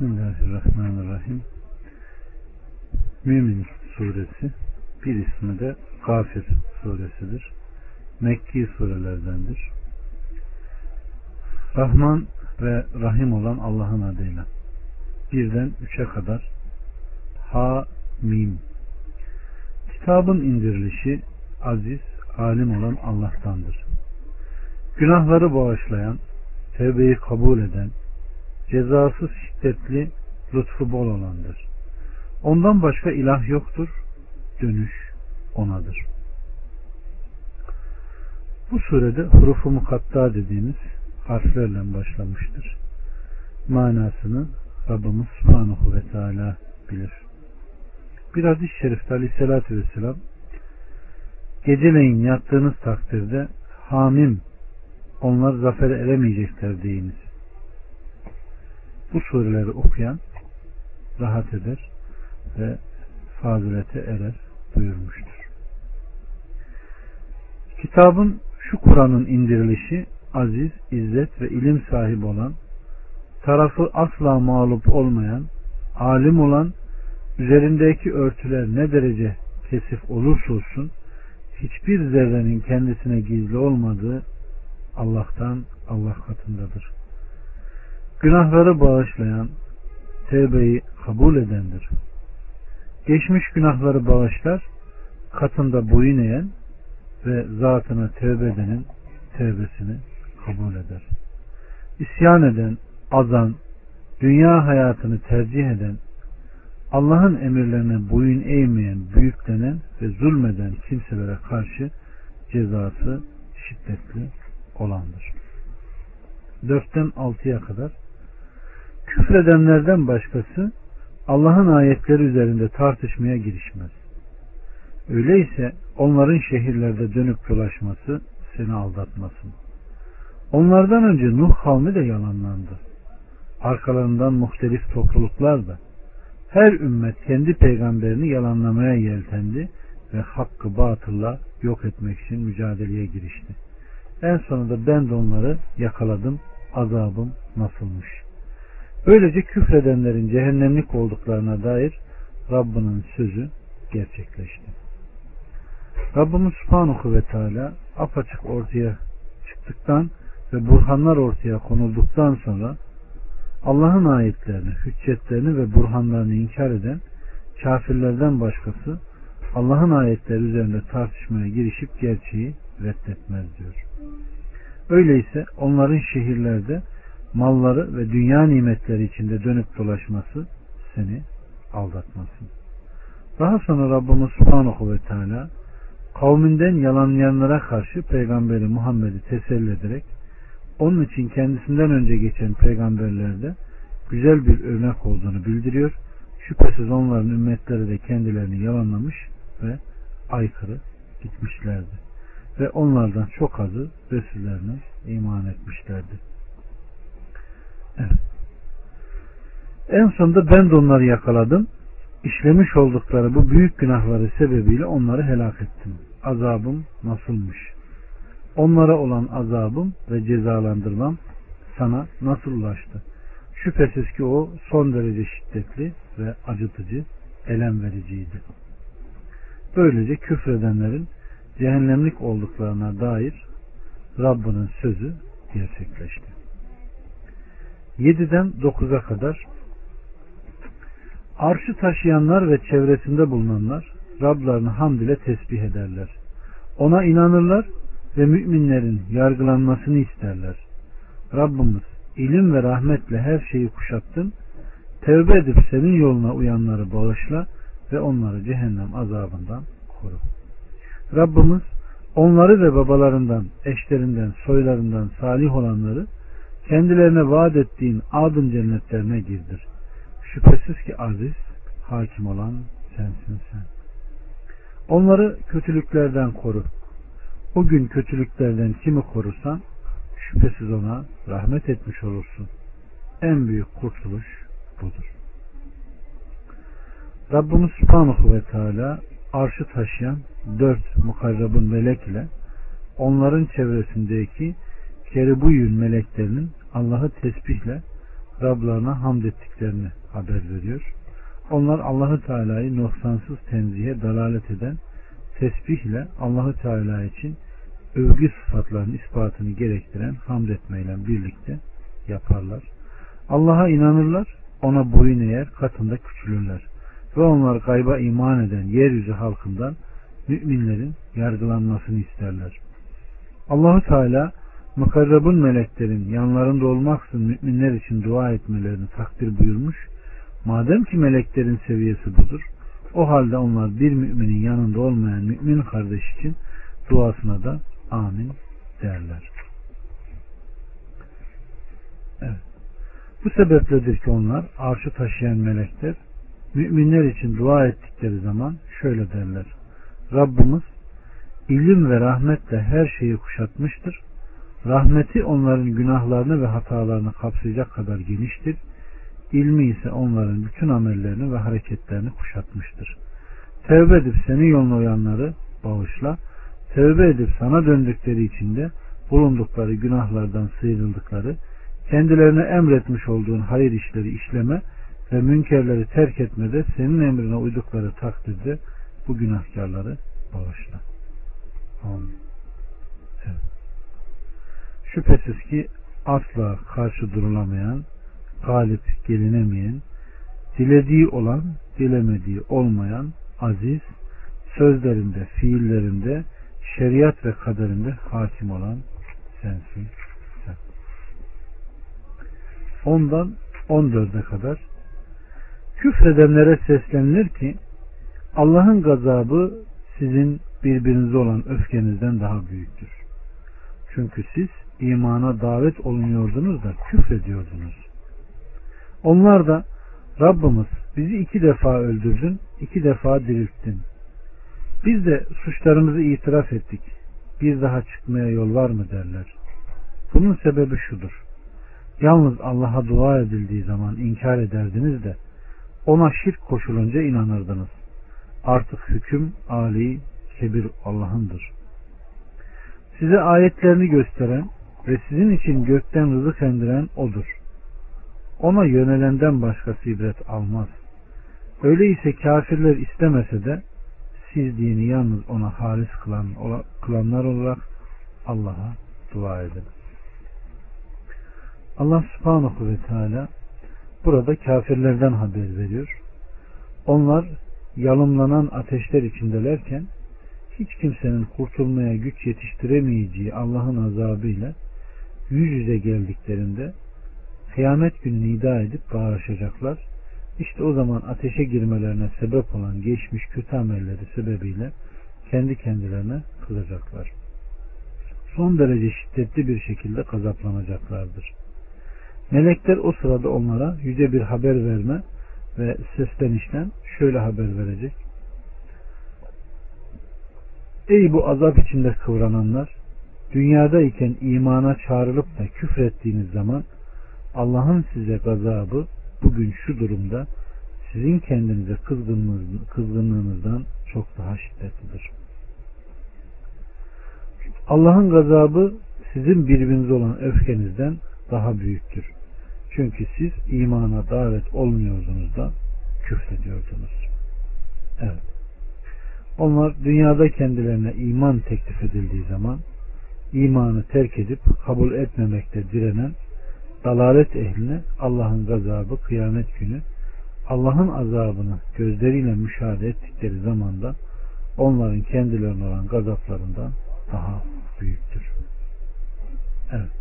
Bismillahirrahmanirrahim. Mümin suresi, bir ismi de Kafir suresidir. Mekki surelerdendir. Rahman ve Rahim olan Allah'ın adıyla. 1'den 3'e kadar. Ha-Mim. Kitabın indirilişi aziz, alim olan Allah'tandır. Günahları bağışlayan, tevbeyi kabul eden, cezasız şiddetli, lütfu bol olandır. Ondan başka ilah yoktur, dönüş onadır. Bu surede hurufu mukatta dediğimiz harflerle başlamıştır. Manasını Rabbimiz Subhanahu ve Teala bilir. Bir hadis-i şerifte Aleyhisselatü Vesselam, geceleyin yattığınız takdirde hamim, onlar zafere eremeyecekler deyiniz. Bu sureleri okuyan rahat eder ve fazilete erer buyurmuştur. Kitabın, şu Kur'an'ın indirilişi aziz, izzet ve ilim sahibi olan, tarafı asla mağlup olmayan, alim olan, üzerindeki örtüler ne derece kesif olursa olsun hiçbir zerrenin kendisine gizli olmadığı Allah'tan, Allah katındadır. Günahları bağışlayan, tevbeyi kabul edendir. Geçmiş günahları bağışlar, katında boyun eğen ve zatına tevbe edenin tevbesini kabul eder. İsyan eden, azan, dünya hayatını tercih eden, Allah'ın emirlerine boyun eğmeyen, büyüklenen ve zulmeden kimselere karşı cezası şiddetli olandır. 4'ten 6'ya kadar. Küfredenlerden başkası Allah'ın ayetleri üzerinde tartışmaya girişmez. Öyleyse onların şehirlerde dönüp dolaşması seni aldatmasın. Onlardan önce Nuh kavmi de yalanlandı. Arkalarından muhtelif topluluklar da. Her ümmet kendi peygamberini yalanlamaya yeltendi ve hakkı batılla yok etmek için mücadeleye girişti. En sonunda ben de onları yakaladım, azabım nasılmış. Böylece küfredenlerin cehennemlik olduklarına dair Rabbinin sözü gerçekleşti. Rabbimiz Subhanahu ve Teala apaçık ortaya çıktıktan ve burhanlar ortaya konulduktan sonra Allah'ın ayetlerini, hüccetlerini ve burhanlarını inkar eden kafirlerden başkası Allah'ın ayetleri üzerinde tartışmaya girişip gerçeği reddetmez diyor. Öyleyse onların şehirlerde malları ve dünya nimetleri içinde dönüp dolaşması seni aldatmasın. Daha sonra Rabbimiz Subhanahu ve Teala kavminden yalanlayanlara karşı Peygamberi Muhammed'i teselli ederek onun için kendisinden önce geçen peygamberlerde güzel bir örnek olduğunu bildiriyor. Şüphesiz onların ümmetleri de kendilerini yalanlamış ve aykırı gitmişlerdi. Ve onlardan çok azı Resullerine iman etmişlerdi. Evet. En sonunda ben de onları yakaladım. İşlemiş oldukları bu büyük günahları sebebiyle onları helak ettim. Azabım nasılmış? Onlara olan azabım ve cezalandırmam sana nasıl ulaştı? Şüphesiz ki o son derece şiddetli ve acıtıcı, elem vericiydi. Böylece küfredenlerin cehennemlik olduklarına dair Rabbinin sözü gerçekleşti. 7'den 9'a kadar. Arşı taşıyanlar ve çevresinde bulunanlar Rablarını hamd ile tesbih ederler. Ona inanırlar ve müminlerin yargılanmasını isterler. Rabbimiz ilim ve rahmetle her şeyi kuşattın. Tevbe edip senin yoluna uyanları bağışla ve onları cehennem azabından koru. Rabbimiz onları ve babalarından, eşlerinden, soylarından salih olanları kendilerine vaat ettiğin adın cennetlerine girdir. Şüphesiz ki aziz, hakim olan sensin sen. Onları kötülüklerden koru. O gün kötülüklerden kimi korursan şüphesiz ona rahmet etmiş olursun. En büyük kurtuluş budur. Rabbimiz Subhanahu ve Teala arşı taşıyan 4 mukarrabın melek ile onların çevresindeki kerubuyün meleklerinin Allah'ı tesbihle Rablarına hamd ettiklerini haber veriyor. Onlar Allah-u Teala'yı noksansız tenzihe dalalet eden tesbihle Allah-u Teala için övgü sıfatlarının ispatını gerektiren hamd etmeyle birlikte yaparlar. Allah'a inanırlar, ona boyun eğer, katında küçülürler. Ve onlar gayba iman eden yeryüzü halkından müminlerin yargılanmasını isterler. Allah-u Teala mukarrabın meleklerin yanlarında olmaksızın müminler için dua etmelerini takdir buyurmuş. Madem ki meleklerin seviyesi budur, o halde onlar bir müminin yanında olmayan mümin kardeş için duasına da amin derler. Evet. Bu sebepledir ki onlar arşı taşıyan melekler müminler için dua ettikleri zaman şöyle derler: Rabbimiz ilim ve rahmetle her şeyi kuşatmıştır. Rahmeti onların günahlarını ve hatalarını kapsayacak kadar geniştir. İlmi ise onların bütün amellerini ve hareketlerini kuşatmıştır. Tevbe edip senin yoluna uyanları bağışla. Tevbe edip sana döndükleri için de bulundukları günahlardan sıyrıldıkları, kendilerine emretmiş olduğun hayır işleri işleme ve münkerleri terk etmede senin emrine uydukları takdirde bu günahkarları bağışla. Amin. Evet. Şüphesiz ki asla karşı durulamayan, galip gelinemeyen, dilediği olan, dilemediği olmayan aziz, sözlerinde, fiillerinde, şeriat ve kaderinde hakim olan sensin. Sen. 10'dan 14'e kadar küfredenlere seslenilir ki Allah'ın gazabı sizin birbirinize olan öfkenizden daha büyüktür. Çünkü siz imana davet olunuyordunuz da küfrediyordunuz. Onlar da Rabbimiz bizi 2 defa öldürdün, 2 defa dirilttin. Biz de suçlarımızı itiraf ettik. Bir daha çıkmaya yol var mı derler. Bunun sebebi şudur: yalnız Allah'a dua edildiği zaman inkar ederdiniz de ona şirk koşulunca inanırdınız. Artık hüküm âli kebir Allah'ındır. Size ayetlerini gösteren ve sizin için gökten rızık indiren O'dur. Ona yönelenden başkası ibret almaz. Öyleyse kafirler istemese de siz dini yalnız ona halis kılanlar olarak Allah'a dua edin. Allah subhanahu ve teala burada kafirlerden haber veriyor. Onlar yalımlanan ateşler içindelerken hiç kimsenin kurtulmaya güç yetiştiremeyeceği Allah'ın azabıyla yüz yüze geldiklerinde kıyamet günü nida edip bağırışacaklar. İşte o zaman ateşe girmelerine sebep olan geçmiş kötü amelleri sebebiyle kendi kendilerine kızacaklar. Son derece şiddetli bir şekilde gazaplanacaklardır. Melekler o sırada onlara yüce bir haber verme ve seslenişten şöyle haber verecek: Ey bu azap içinde kıvrananlar! Dünyadayken imana çağrılıp da küfrettiğiniz zaman Allah'ın size gazabı bugün şu durumda sizin kendinize kızgınlığınızdan çok daha şiddetlidir. Allah'ın gazabı sizin birbirinize olan öfkenizden daha büyüktür. Çünkü siz imana davet olmuyordunuz da küfrediyordunuz. Evet. Onlar dünyada kendilerine iman teklif edildiği zaman imanı terk edip kabul etmemekte direnen dalalet ehline Allah'ın gazabı kıyamet günü Allah'ın azabını gözleriyle müşahede ettikleri zamanda onların kendilerine olan gazaplarından daha büyüktür. Evet.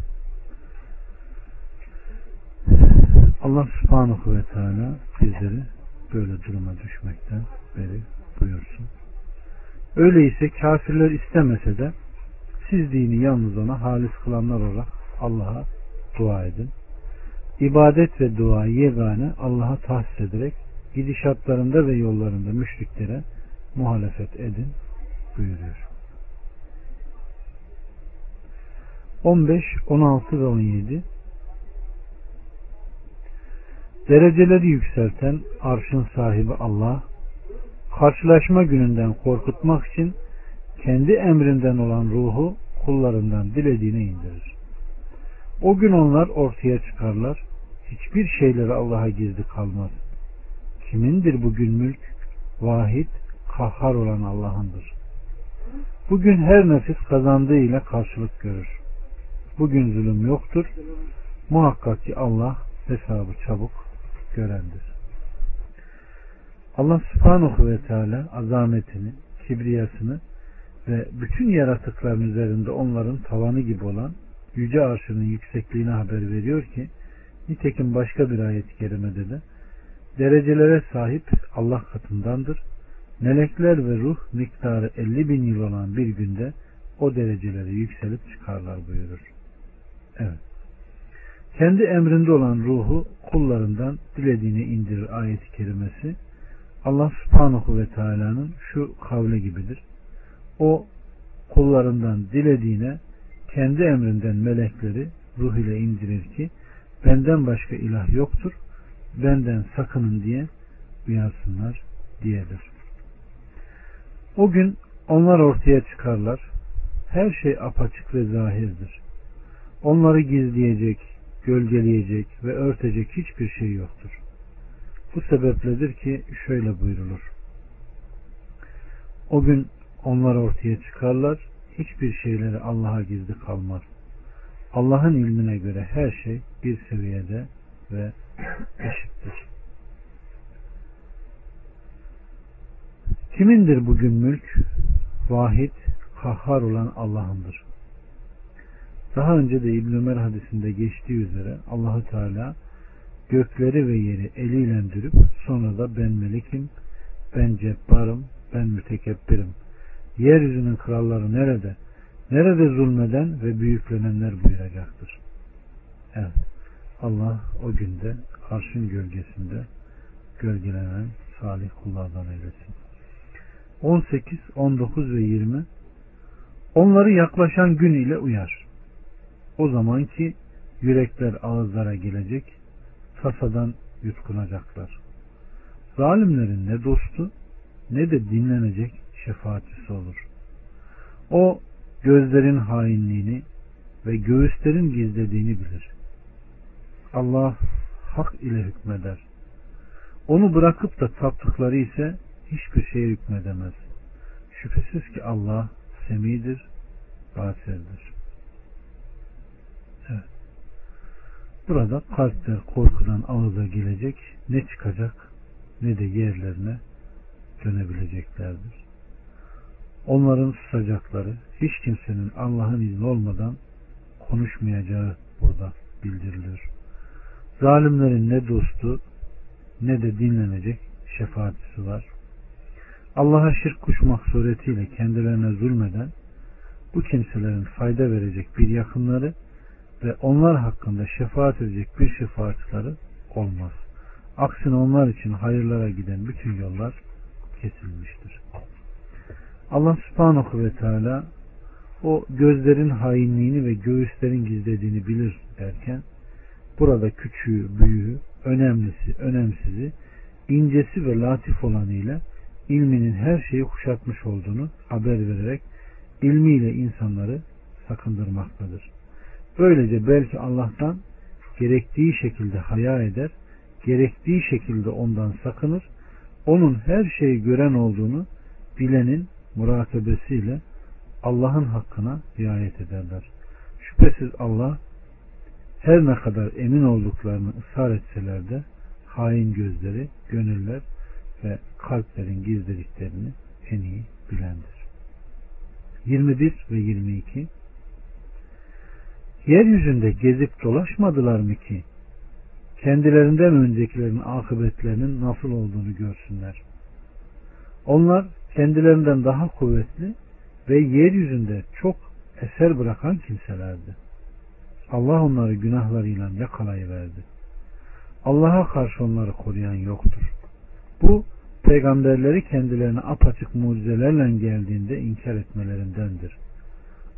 Allah subhanahu ve teala bizleri böyle duruma düşmekten beri buyursun. Öyleyse kafirler istemese de siz dini yalnız ona halis kılanlar olarak Allah'a dua edin. İbadet ve duayı yegane Allah'a tahsis ederek gidişatlarında ve yollarında müşriklere muhalefet edin buyuruyor. 15, 16 ve 17 dereceleri yükselten arşın sahibi Allah, karşılaşma gününden korkutmak için kendi emrinden olan ruhu kullarından dilediğine indirir. O gün onlar ortaya çıkarlar. hiçbir şeyleri Allah'a gizli kalmaz. Kimindir bugün mülk? Vahid, kahhar olan Allah'ındır. Bugün her nefis kazandığıyla karşılık görür. Bugün zulüm yoktur. Muhakkak ki Allah hesabı çabuk görendir. Allah Subhanahu ve Teala azametini, kibriyasını ve bütün yaratıkların üzerinde onların tavanı gibi olan yüce arşının yüksekliğini haber veriyor ki, nitekim başka bir ayet-i kerimede de derecelere sahip Allah katındandır. Melekler ve ruh miktarı 50 bin yıl olan bir günde o derecelere yükselip çıkarlar buyurur. Evet. Kendi emrinde olan ruhu kullarından dilediğine indirir ayet-i kerimesi Allah Subhanahu ve Teala'nın şu kavle gibidir. O kullarından dilediğine kendi emrinden melekleri ruh ile indirir ki benden başka ilah yoktur, benden sakının diye uyansınlar diyedir. O gün onlar ortaya çıkarlar. Her şey apaçık ve zahirdir. Onları gizleyecek, gölgeleyecek ve örtecek hiçbir şey yoktur. Bu sebepledir ki şöyle buyrulur. O gün onlar ortaya çıkarlar. Hiçbir şeyleri Allah'a gizli kalmaz. Allah'ın ilmine göre her şey bir seviyede ve eşittir. Kimindir bugün mülk? Vahid, kahhar olan Allah'ındır. Daha önce de İbn Ömer hadisinde geçtiği üzere Allahu Teala gökleri ve yeri eliyle dürüp sonra da ben melikim, ben cebbarım, ben mütekebbirim. Yeryüzünün kralları nerede? Nerede zulmeden ve büyüklenenler buyuracaktır. Evet. Allah o günde arşın gölgesinde gölgelenen salih kullardan eylesin. 18, 19 ve 20 onları yaklaşan gün ile uyar. O zamanki yürekler ağızlara gelecek, tasadan yutkunacaklar. Zalimlerin ne dostu ne de dinlenecek şefaatçisi olur. O gözlerin hainliğini ve göğüslerin gizlediğini bilir. Allah hak ile hükmeder. Onu bırakıp da taptıkları ise hiçbir şeye hükmedemez. Şüphesiz ki Allah semidir, basirdir. Evet. Burada kalpler korkudan ağza gelecek, ne çıkacak ne de yerlerine dönebileceklerdir. Onların susacakları, hiç kimsenin Allah'ın izni olmadan konuşmayacağı burada bildirilir. Zalimlerin ne dostu ne de dinlenecek şefaatçisi var. Allah'a şirk koşmak suretiyle kendilerine zulmeden bu kimselerin fayda verecek bir yakınları ve onlar hakkında şefaat edecek bir şefaatçileri olmaz. Aksine onlar için hayırlara giden bütün yollar kesilmiştir. Allah Subhanahu ve Teala o gözlerin hainliğini ve göğüslerin gizlediğini bilir derken burada küçüğü, büyüğü, önemlisi, önemsizi, incesi ve latif olanıyla ilminin her şeyi kuşatmış olduğunu haber vererek ilmiyle insanları sakındırmaktadır. Böylece belki Allah'tan gerektiği şekilde haya eder, gerektiği şekilde ondan sakınır, onun her şeyi gören olduğunu bilenin murakabesiyle Allah'ın hakkına riayet ederler. Şüphesiz Allah her ne kadar emin olduklarını ısrar etseler de hain gözleri, gönüller ve kalplerin gizlediklerini en iyi bilendir. 21 ve 22 yeryüzünde gezip dolaşmadılar mı ki kendilerinden öncekilerin akıbetlerinin nasıl olduğunu görsünler. Onlar kendilerinden daha kuvvetli ve yeryüzünde çok eser bırakan kimselerdi. Allah onları günahlarıyla yakalayıverdi. Allah'a karşı onları koruyan yoktur. Bu peygamberleri kendilerine apaçık mucizelerle geldiğinde inkar etmelerindendir.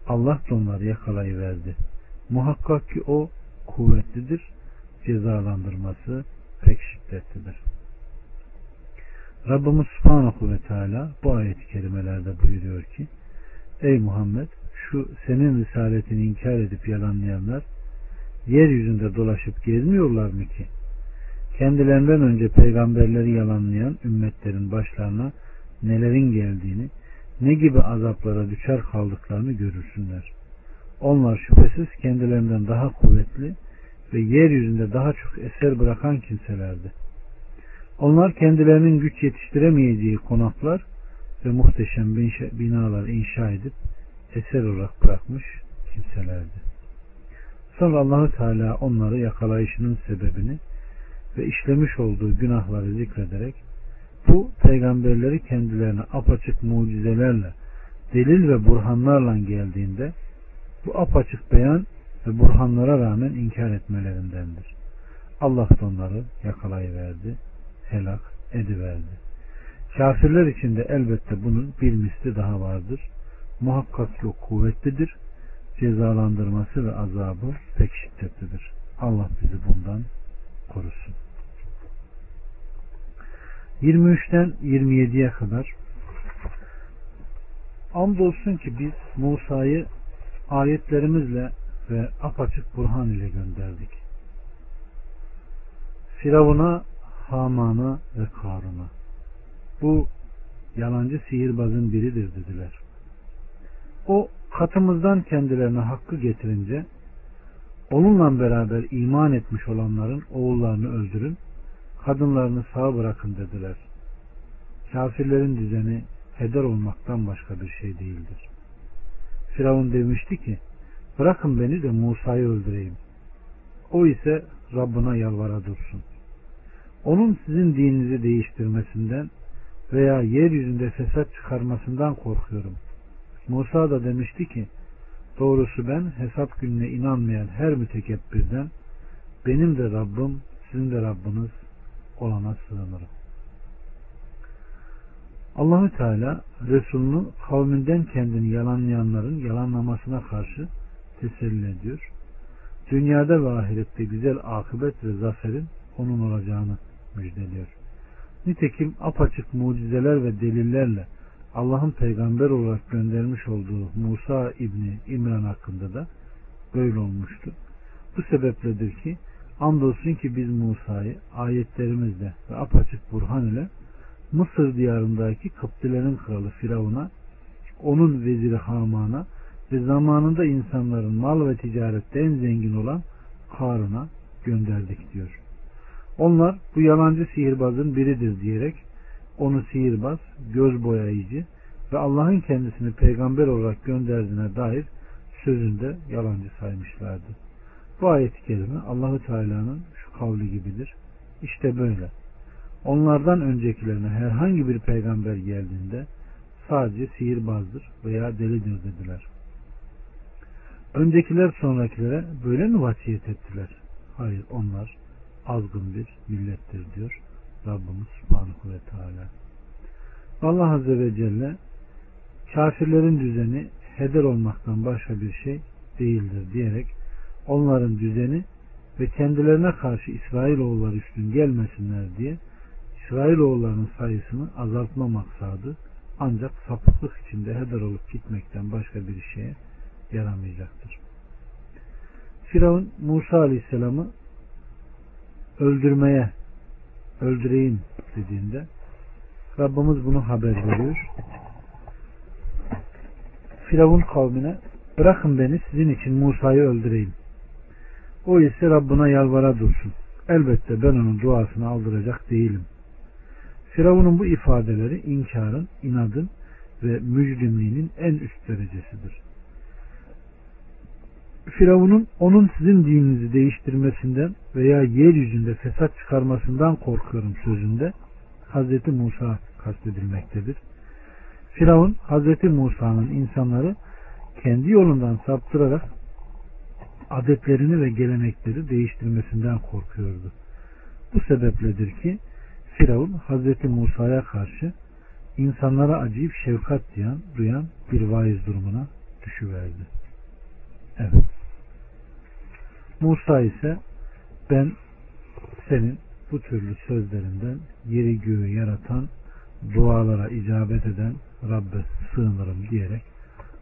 Allah da onları yakalayıverdi. Muhakkak ki o kuvvetlidir, cezalandırması pek şiddetlidir. Rabbimiz Subhanahu ve Teala bu ayet-i kerimelerde buyuruyor ki ey Muhammed şu senin risaletini inkar edip yalanlayanlar yeryüzünde dolaşıp gezmiyorlar mı ki? Kendilerinden önce peygamberleri yalanlayan ümmetlerin başlarına nelerin geldiğini, ne gibi azaplara düşer kaldıklarını görürsünler. Onlar şüphesiz kendilerinden daha kuvvetli ve yeryüzünde daha çok eser bırakan kimselerdi. Onlar kendilerinin güç yetiştiremeyeceği konaklar ve muhteşem binalar inşa edip eser olarak bırakmış kimselerdi. Sonra Allah-u Teala onları yakalayışının sebebini ve işlemiş olduğu günahları zikrederek, bu peygamberleri kendilerine apaçık mucizelerle, delil ve burhanlarla geldiğinde bu apaçık beyan ve burhanlara rağmen inkar etmelerindendir. Allah da onları yakalayıverdi, helak ediverdi. Kafirler için de elbette bunun bir misli daha vardır. Muhakkak çok kuvvetlidir. Cezalandırması ve azabı pek şiddetlidir. Allah bizi bundan korusun. 23'ten 27'ye kadar. Andolsun ki biz Musa'yı ayetlerimizle ve apaçık burhan ile gönderdik. Firavun'a, Haman'a ve Karun'a. Bu yalancı sihirbazın biridir dediler. O katımızdan kendilerine hakkı getirince onunla beraber iman etmiş olanların oğullarını öldürün, kadınlarını sağ bırakın dediler. Kafirlerin düzeni heder olmaktan başka bir şey değildir. Firavun demişti ki, bırakın beni de Musa'yı öldüreyim. O ise Rabbine yalvara dursun. Onun sizin dininizi değiştirmesinden veya yeryüzünde fesat çıkarmasından korkuyorum. Musa da demişti ki, doğrusu ben hesap gününe inanmayan her mütekebbirden, benim de Rabbim, sizin de Rabbiniz olana sığınırım. Allah-u Teala Resulünü kavminden kendini yalanlayanların yalanlamasına karşı teselli ediyor. Dünyada ve ahirette güzel akıbet ve zaferin onun olacağını müjdeliyor. Nitekim apaçık mucizeler ve delillerle Allah'ın peygamber olarak göndermiş olduğu Musa İbni İmran hakkında da böyle olmuştu. Bu sebepledir ki andolsun ki biz Musa'yı ayetlerimizle ve apaçık burhan ile Mısır diyarındaki Kıptilerin kralı Firavun'a, onun veziri Haman'a ve zamanında insanların mal ve ticarette en zengin olan Karun'a gönderdik diyor. Onlar bu yalancı sihirbazın biridir diyerek onu sihirbaz, göz boyayıcı ve Allah'ın kendisini peygamber olarak gönderdiğine dair sözünde yalancı saymışlardı. Bu ayet-i kerime Allah-u Teala'nın şu kavli gibidir. İşte böyle. Onlardan öncekilerine herhangi bir peygamber geldiğinde sadece sihirbazdır veya delidir dediler. Öncekiler sonrakilere böyle mi vasiyet ettiler? Hayır, onlar azgın bir millettir diyor Rabbimiz Subhanahu ve Teala. Allah Azze ve Celle kafirlerin düzeni heder olmaktan başka bir şey değildir diyerek onların düzeni ve kendilerine karşı İsrailoğulları üstün gelmesinler diye İsrailoğullarının sayısını azaltma maksadı ancak sapıklık içinde heder olup gitmekten başka bir şeye yaramayacaktır. Firavun Musa Aleyhisselam'ı öldüreyim dediğinde Rabbimiz bunu haber veriyor. Firavun kavmine, bırakın beni sizin için Musa'yı öldüreyim. O ise Rabbine yalvara dursun. Elbette ben onun duasını aldıracak değilim. Firavun'un bu ifadeleri inkarın, inadın ve mücrimliğinin en üst derecesidir. Firavun'un onun sizin dininizi değiştirmesinden veya yeryüzünde fesat çıkarmasından korkuyorum sözünde Hazreti Musa kastedilmektedir. Firavun, Hazreti Musa'nın insanları kendi yolundan saptırarak adetlerini ve gelenekleri değiştirmesinden korkuyordu. Bu sebepledir ki Firavun, Hazreti Musa'ya karşı insanlara acıyıp şefkat duyan bir vaiz durumuna düşüverdi. Evet. Musa ise, ben senin bu türlü sözlerinden yeri göğü yaratan, dualara icabet eden Rabbe sığınırım diyerek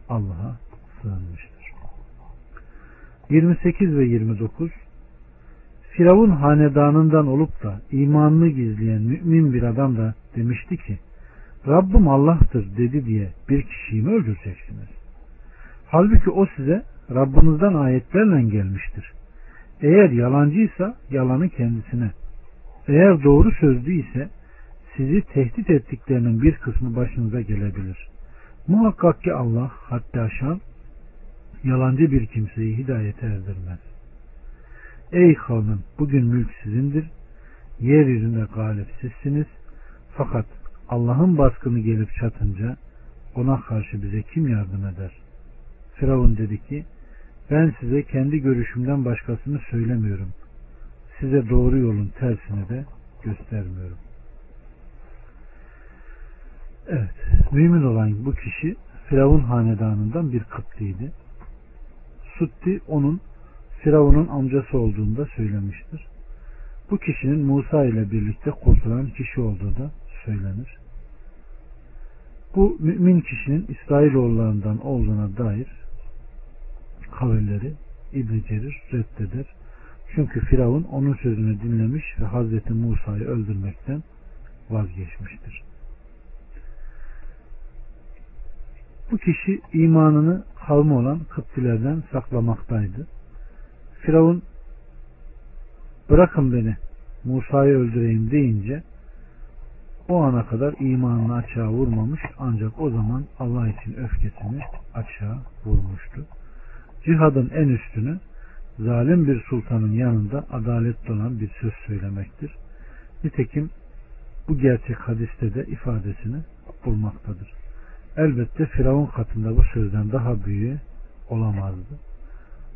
Allah'a sığınmıştır. 28 ve 29 Firavun hanedanından olup da imanını gizleyen mümin bir adam da demişti ki Rabbim Allah'tır dedi diye bir kişiyi mi öldüreceksiniz? Halbuki o size Rabbinizden ayetlerle gelmiştir. Eğer yalancıysa yalanı kendisine, eğer doğru sözlü ise sizi tehdit ettiklerinin bir kısmı başınıza gelebilir. Muhakkak ki Allah hatta şan yalancı bir kimseyi hidayete erdirmez. Ey kavmim, bugün mülk sizindir. Yeryüzünde galip sizsiniz. Fakat Allah'ın baskını gelip çatınca ona karşı bize kim yardım eder? Firavun dedi ki ben size kendi görüşümden başkasını söylemiyorum. Size doğru yolun tersini de göstermiyorum. Evet, mümin olan bu kişi Firavun hanedanından bir Kıptiydi. Sutti onun Firavun'un amcası olduğunu da söylemiştir. Bu kişinin Musa ile birlikte kurtulan kişi olduğu da söylenir. Bu mümin kişinin İsrailoğullarından olduğuna dair kavilleri İbn-i Cerir reddeder. Çünkü Firavun onun sözünü dinlemiş ve Hazreti Musa'yı öldürmekten vazgeçmiştir. Bu kişi imanını kavmi olan Kıptilerden saklamaktaydı. Firavun bırakın beni Musa'yı öldüreyim deyince o ana kadar imanını açığa vurmamış, ancak o zaman Allah için öfkesini açığa vurmuştu. Cihadın en üstünü zalim bir sultanın yanında adaletli olan bir söz söylemektir. Nitekim bu gerçek hadiste de ifadesini bulmaktadır. Elbette Firavun katında bu sözden daha büyüğü olamazdı.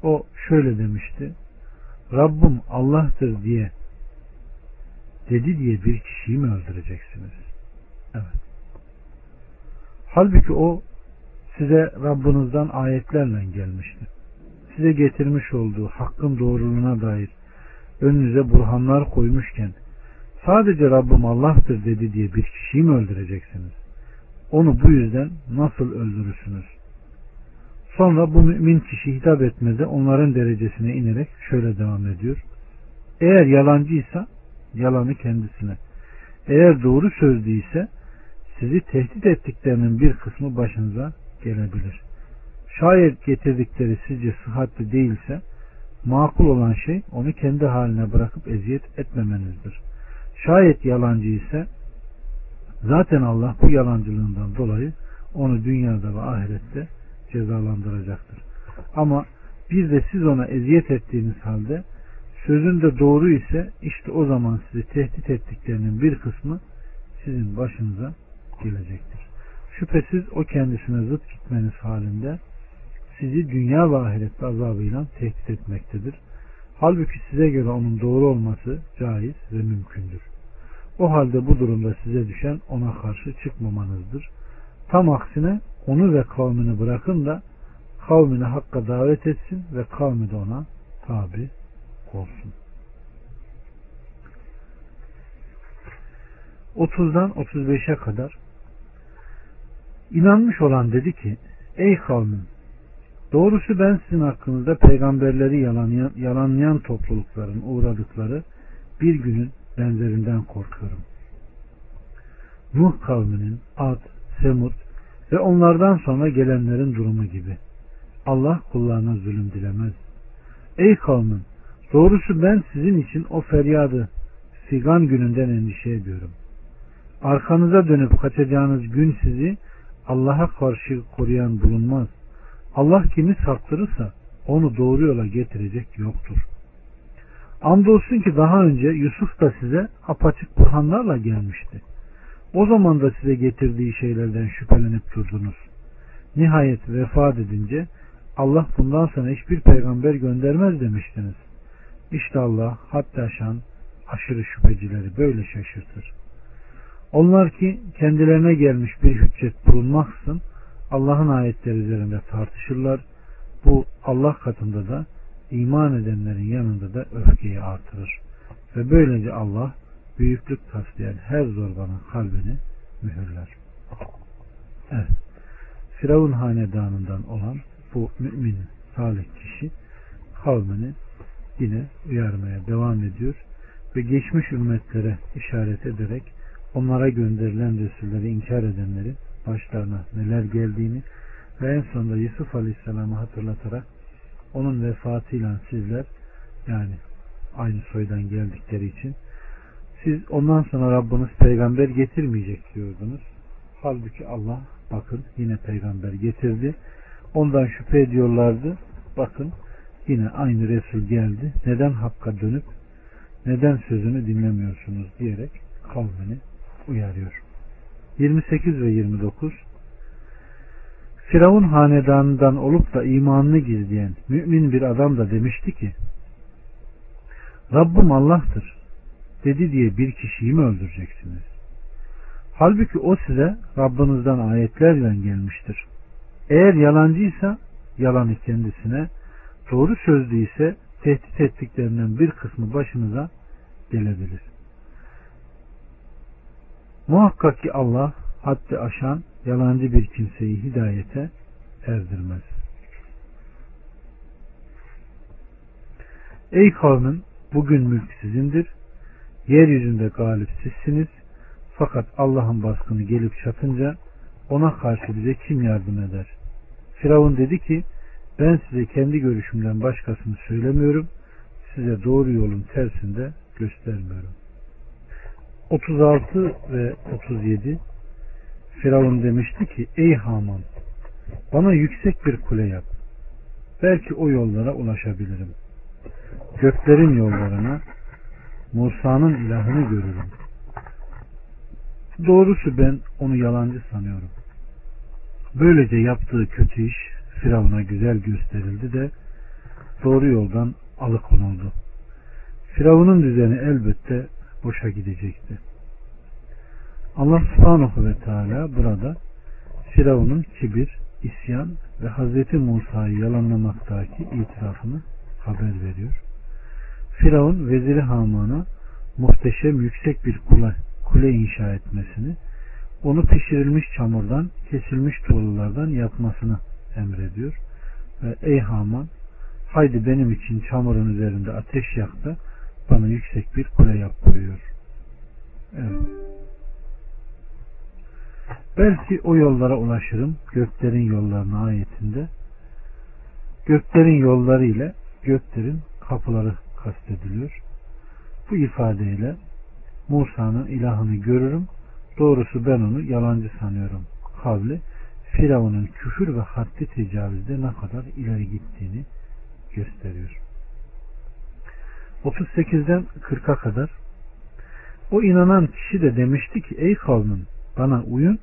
O şöyle demişti. Rabbim Allah'tır diye dedi diye bir kişiyi mi öldüreceksiniz? Evet. Halbuki o size Rabbinizden ayetlerle gelmişti. Size getirmiş olduğu hakkın doğruluğuna dair önünüze burhanlar koymuşken sadece Rabbim Allah'tır dedi diye bir kişiyi mi öldüreceksiniz? Onu bu yüzden nasıl öldürürsünüz? Sonra bu mümin kişi hitap etmede onların derecesine inerek şöyle devam ediyor. Eğer yalancıysa yalanı kendisine. Eğer doğru sözlüyse sizi tehdit ettiklerinin bir kısmı başınıza gelebilir. Şayet getirdikleri sizce sıhhatli değilse makul olan şey onu kendi haline bırakıp eziyet etmemenizdir. Şayet yalancı ise zaten Allah bu yalancılığından dolayı onu dünyada ve ahirette cezalandıracaktır. Ama bir de siz ona eziyet ettiğiniz halde sözünde doğru ise işte o zaman sizi tehdit ettiklerinin bir kısmı sizin başınıza gelecektir. Şüphesiz o kendisine zıt gitmeniz halinde sizi dünya ve ahirette azabıyla tehdit etmektedir. Halbuki size göre onun doğru olması caiz ve mümkündür. O halde bu durumda size düşen ona karşı çıkmamanızdır. Tam aksine onu ve kavmini bırakın da kavmini hakka davet etsin ve kavmi de ona tabi olsun. 30'dan 35'e kadar inanmış olan dedi ki ey kavmim, doğrusu ben sizin hakkınızda peygamberleri yalanlayan toplulukların uğradıkları bir günün benzerinden korkuyorum. Nuh kavminin, Ad, Semud ve onlardan sonra gelenlerin durumu gibi. Allah kullarına zulüm dilemez. Ey kavmim, doğrusu ben sizin için o feryadı figan gününden endişe ediyorum. Arkanıza dönüp kaçacağınız gün sizi Allah'a karşı koruyan bulunmaz. Allah kimi saptırırsa onu doğru yola getirecek yoktur. Andolsun ki daha önce Yusuf da size apaçık burhanlarla gelmişti. O zaman da size getirdiği şeylerden şüphelenip durdunuz. Nihayet vefat edince Allah bundan sonra hiçbir peygamber göndermez demiştiniz. İşte Allah hatta şan aşırı şüphecileri böyle şaşırtır. Onlar ki kendilerine gelmiş bir hüccet bulunmaksızın Allah'ın ayetleri üzerinde tartışırlar. Bu Allah katında da iman edenlerin yanında da öfkeyi artırır. Ve böylece Allah büyüklük taslayan her zorbanın kalbini mühürler. Evet. Firavun hanedanından olan bu mümin salih kişi kavmini yine uyarmaya devam ediyor ve geçmiş ümmetlere işaret ederek onlara gönderilen Resulleri inkar edenleri başlarına neler geldiğini ve en sonunda Yusuf Aleyhisselam'ı hatırlatarak onun vefatıyla sizler, yani aynı soydan geldikleri için, siz ondan sonra Rabbiniz peygamber getirmeyecek diyordunuz. Halbuki Allah bakın yine peygamber getirdi. Ondan şüphe ediyorlardı. Bakın yine aynı Resul geldi. Neden hakka dönüp neden sözünü dinlemiyorsunuz diyerek kavmini uyarıyor. 28 ve 29. Firavun hanedanından olup da imanını gizleyen mümin bir adam da demişti ki, Rabbim Allah'tır dedi diye bir kişiyi mi öldüreceksiniz? Halbuki o size Rabbinizden ayetlerle gelmiştir. Eğer yalancıysa yalanı kendisine, doğru sözlü ise tehdit ettiklerinden bir kısmı başınıza gelebilir. Muhakkak ki Allah haddi aşan yalancı bir kimseyi hidayete erdirmez. Ey kavmin, bugün mülk sizindir. Yeryüzünde galip sizsiniz. Fakat Allah'ın baskını gelip çatınca ona karşı bize kim yardım eder? Firavun dedi ki, ben size kendi görüşümden başkasını söylemiyorum. Size doğru yolun tersini de göstermiyorum. 36 ve 37. Firavun demişti ki, ey Haman, bana yüksek bir kule yap. Belki o yollara ulaşabilirim. Göklerin yollarına, Musa'nın ilahını görürüm. Doğrusu ben onu yalancı sanıyorum. Böylece yaptığı kötü iş Firavun'a güzel gösterildi de doğru yoldan alıkonuldu. Firavun'un düzeni elbette boşa gidecekti. Allah subhanahu ve teala burada Firavun'un kibir, isyan ve Hazreti Musa'yı yalanlamaktaki itirafını haber veriyor. Firavun veziri Haman'a muhteşem yüksek bir kule inşa etmesini, onu pişirilmiş çamurdan, kesilmiş tuğlalardan yapmasını emrediyor. Ve ey Haman, haydi benim için çamurun üzerinde ateş yak da bana yüksek bir kule yap buyuruyor. Evet. Belki o yollara ulaşırım, göklerin yollarına ayetinde göklerin yolları ile göklerin kapıları kastediliyor. Bu ifadeyle Musa'nın ilahını görürüm, doğrusu ben onu yalancı sanıyorum kavli Firavun'un küfür ve haddi tecavüzde ne kadar ileri gittiğini gösteriyor. 38'den 40'a kadar. O inanan kişi de demişti ki, ey kavmin, bana uyun,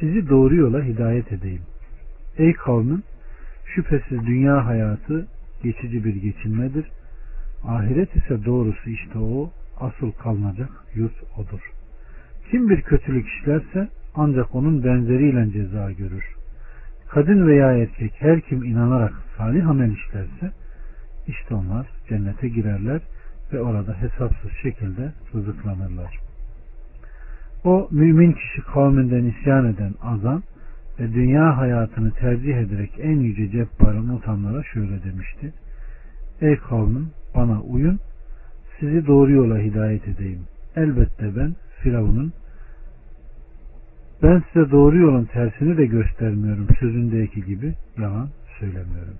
sizi doğru yola hidayet edeyim. Ey kavmin, şüphesiz dünya hayatı geçici bir geçinmedir. Ahiret ise doğrusu işte o, asıl kalınacak yurt odur. Kim bir kötülük işlerse ancak onun benzeriyle ceza görür. Kadın veya erkek her kim inanarak salih amel işlerse işte onlar cennete girerler ve orada hesapsız şekilde rızıklanırlar. O mümin kişi kavminden isyan eden azan ve dünya hayatını tercih ederek en yüce cebbarın utanlara şöyle demişti. Ey kavmim, bana uyun, sizi doğru yola hidayet edeyim. Elbette ben Firavun'un ben size doğru yolun tersini de göstermiyorum sözündeki gibi yalan söylemiyorum.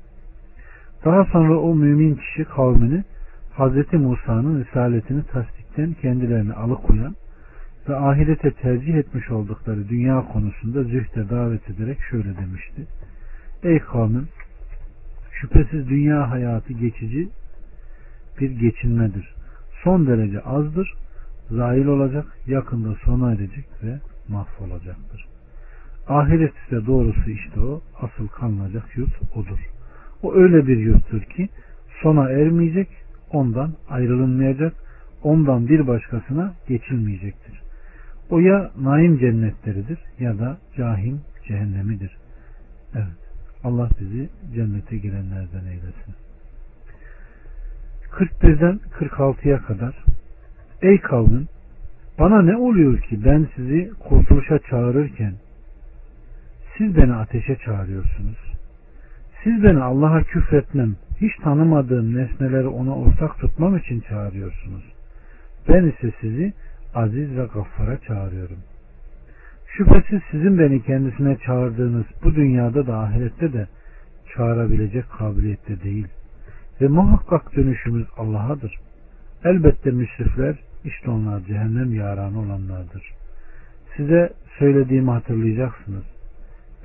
Daha sonra o mümin kişi kavmini Hz. Musa'nın risaletini tasdikten kendilerini alıkoyan ve ahirete tercih etmiş oldukları dünya konusunda zühde davet ederek şöyle demişti. Ey kavmim, şüphesiz dünya hayatı geçici bir geçinmedir. Son derece azdır, zail olacak, yakında sona erecek ve mahvolacaktır. Ahiret ise doğrusu işte o, asıl kalınacak yurt odur. O öyle bir yurttur ki sona ermeyecek, ondan ayrılınmayacak, ondan bir başkasına geçilmeyecektir. O ya naim cennetleridir ya da cahim cehennemidir. Evet, Allah bizi cennete girenlerden eylesin. 41'den 46'ya kadar. Ey kavmin, bana ne oluyor ki ben sizi kurtuluşa çağırırken siz beni ateşe çağırıyorsunuz. Siz beni Allah'a küfretmem hiç tanımadığım nesneleri ona ortak tutmam için çağırıyorsunuz. Ben ise sizi aziz ve gaffara çağırıyorum. Şüphesiz sizin beni kendisine çağırdığınız bu dünyada da ahirette de çağırabilecek kabiliyette değil. Ve muhakkak dönüşümüz Allah'adır. Elbette müsrifler, işte onlar cehennem yaranı olanlardır. Size söylediğimi hatırlayacaksınız.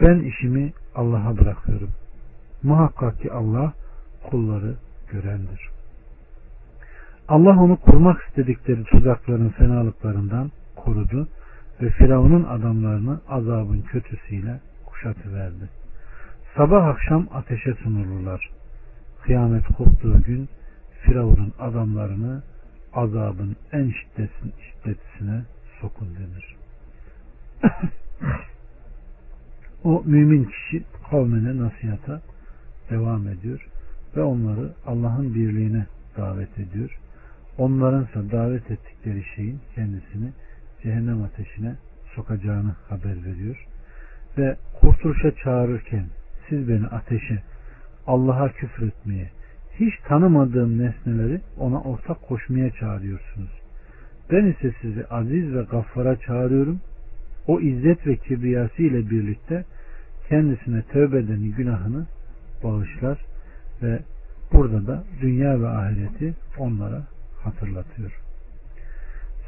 Ben işimi Allah'a bırakıyorum. Muhakkak ki Allah kulları görendir. Allah onu kurmak istedikleri tuzakların fenalıklarından korudu ve Firavun'un adamlarını azabın kötüsüyle kuşatıverdi. Sabah akşam ateşe sunulurlar. Kıyamet koptuğu gün Firavun'un adamlarını azabın en şiddetlisine sokun denir. O mümin kişi kavmine nasihata devam ediyor ve onları Allah'ın birliğine davet ediyor. Onlarınsa davet ettikleri şeyin kendisini cehennem ateşine sokacağını haber veriyor. Ve kurtuluşa çağırırken siz beni ateşe, Allah'a küfretmeye, hiç tanımadığım nesneleri ona ortak koşmaya çağırıyorsunuz. Ben ise sizi aziz ve gaffara çağırıyorum. O izzet ve kibriyası ile birlikte kendisine tövbe edeni günahını bağışlar ve burada da dünya ve ahireti onlara hatırlatıyor.